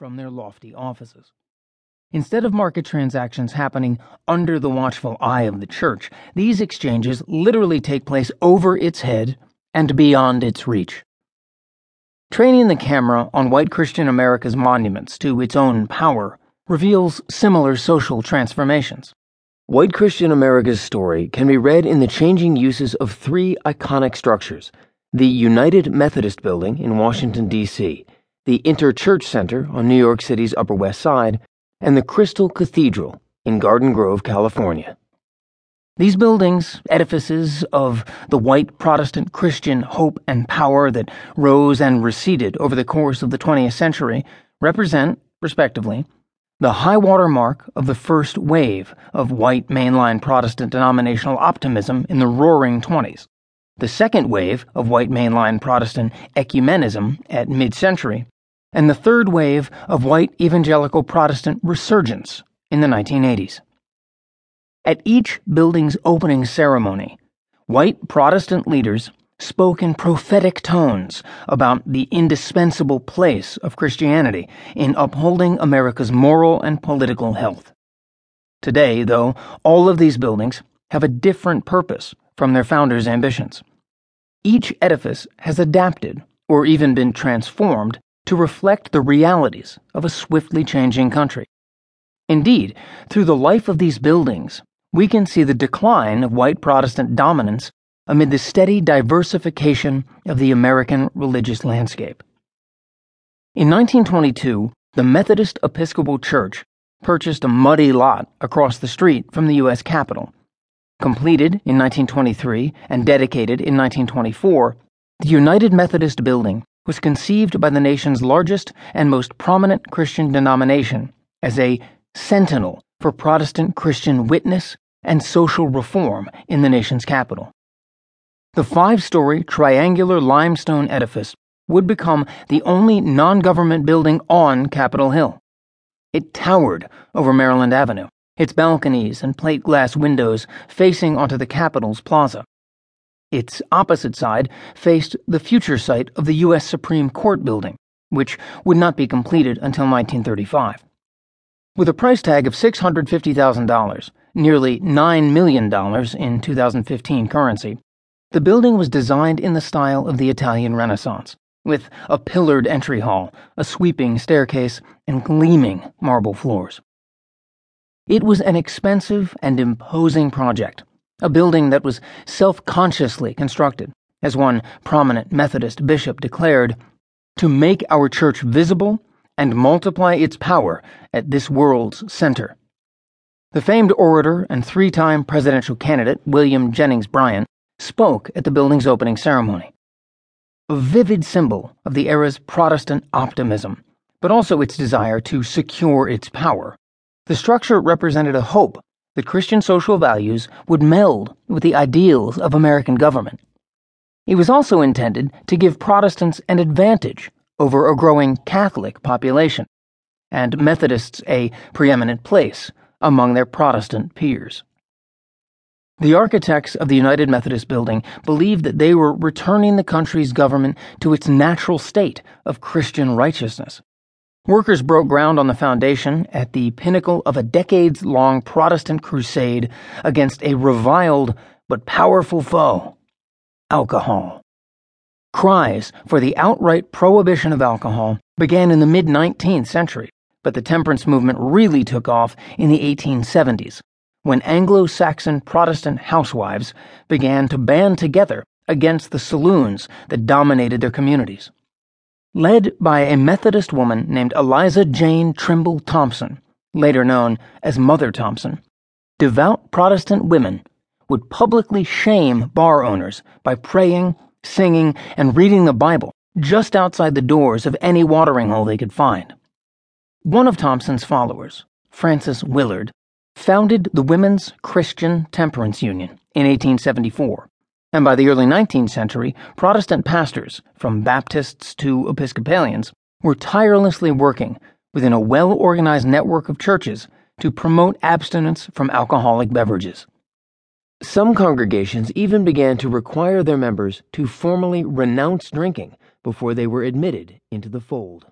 from their lofty offices. Instead of market transactions happening under the watchful eye of the church, these exchanges literally take place over its head and beyond its reach. Training the camera on white Christian America's monuments to its own power reveals similar social transformations. White Christian America's story can be read in the changing uses of three iconic structures: the United Methodist Building in Washington, D.C., the Inter-Church Center on New York City's Upper West Side, and the Crystal Cathedral in Garden Grove, California. These buildings, edifices of the white Protestant Christian hope and power that rose and receded over the course of the 20th century, represent, respectively, the high-water mark of the first wave of white mainline Protestant denominational optimism in the Roaring '20s, the second wave of white mainline Protestant ecumenism at mid-century, and the third wave of white evangelical Protestant resurgence in the 1980s. At each building's opening ceremony, white Protestant leaders spoke in prophetic tones about the indispensable place of Christianity in upholding America's moral and political health. Today, though, all of these buildings have a different purpose from their founders' ambitions. Each edifice has adapted, or even been transformed, to reflect the realities of a swiftly changing country. Indeed, through the life of these buildings, we can see the decline of white Protestant dominance amid the steady diversification of the American religious landscape. In 1922, the Methodist Episcopal Church purchased a muddy lot across the street from the U.S. Capitol. Completed in 1923 and dedicated in 1924, the United Methodist Building was conceived by the nation's largest and most prominent Christian denomination as a sentinel for Protestant Christian witness and social reform in the nation's capital. The five-story triangular limestone edifice would become the only non-government building on Capitol Hill. It towered over Maryland Avenue, its balconies and plate glass windows facing onto the Capitol's plaza. Its opposite side faced the future site of the U.S. Supreme Court Building, which would not be completed until 1935. With a price tag of $650,000, nearly $9 million in 2015 currency, the building was designed in the style of the Italian Renaissance, with a pillared entry hall, a sweeping staircase, and gleaming marble floors. It was an expensive and imposing project, a building that was self-consciously constructed, as one prominent Methodist bishop declared, "to make our church visible and multiply its power at this world's center." The famed orator and three-time presidential candidate William Jennings Bryan spoke at the building's opening ceremony, a vivid symbol of the era's Protestant optimism, but also its desire to secure its power. The structure represented a hope that Christian social values would meld with the ideals of American government. It was also intended to give Protestants an advantage over a growing Catholic population, and Methodists a preeminent place among their Protestant peers. The architects of the United Methodist Building believed that they were returning the country's government to its natural state of Christian righteousness. Workers broke ground on the foundation at the pinnacle of a decades-long Protestant crusade against a reviled but powerful foe: alcohol. Cries for the outright prohibition of alcohol began in the mid-19th century, but the temperance movement really took off in the 1870s, when Anglo-Saxon Protestant housewives began to band together against the saloons that dominated their communities. Led by a Methodist woman named Eliza Jane Trimble Thompson, later known as Mother Thompson, devout Protestant women would publicly shame bar owners by praying, singing, and reading the Bible just outside the doors of any watering hole they could find. One of Thompson's followers, Frances Willard, founded the Women's Christian Temperance Union in 1874. And by the early 19th century, Protestant pastors, from Baptists to Episcopalians, were tirelessly working within a well-organized network of churches to promote abstinence from alcoholic beverages. Some congregations even began to require their members to formally renounce drinking before they were admitted into the fold.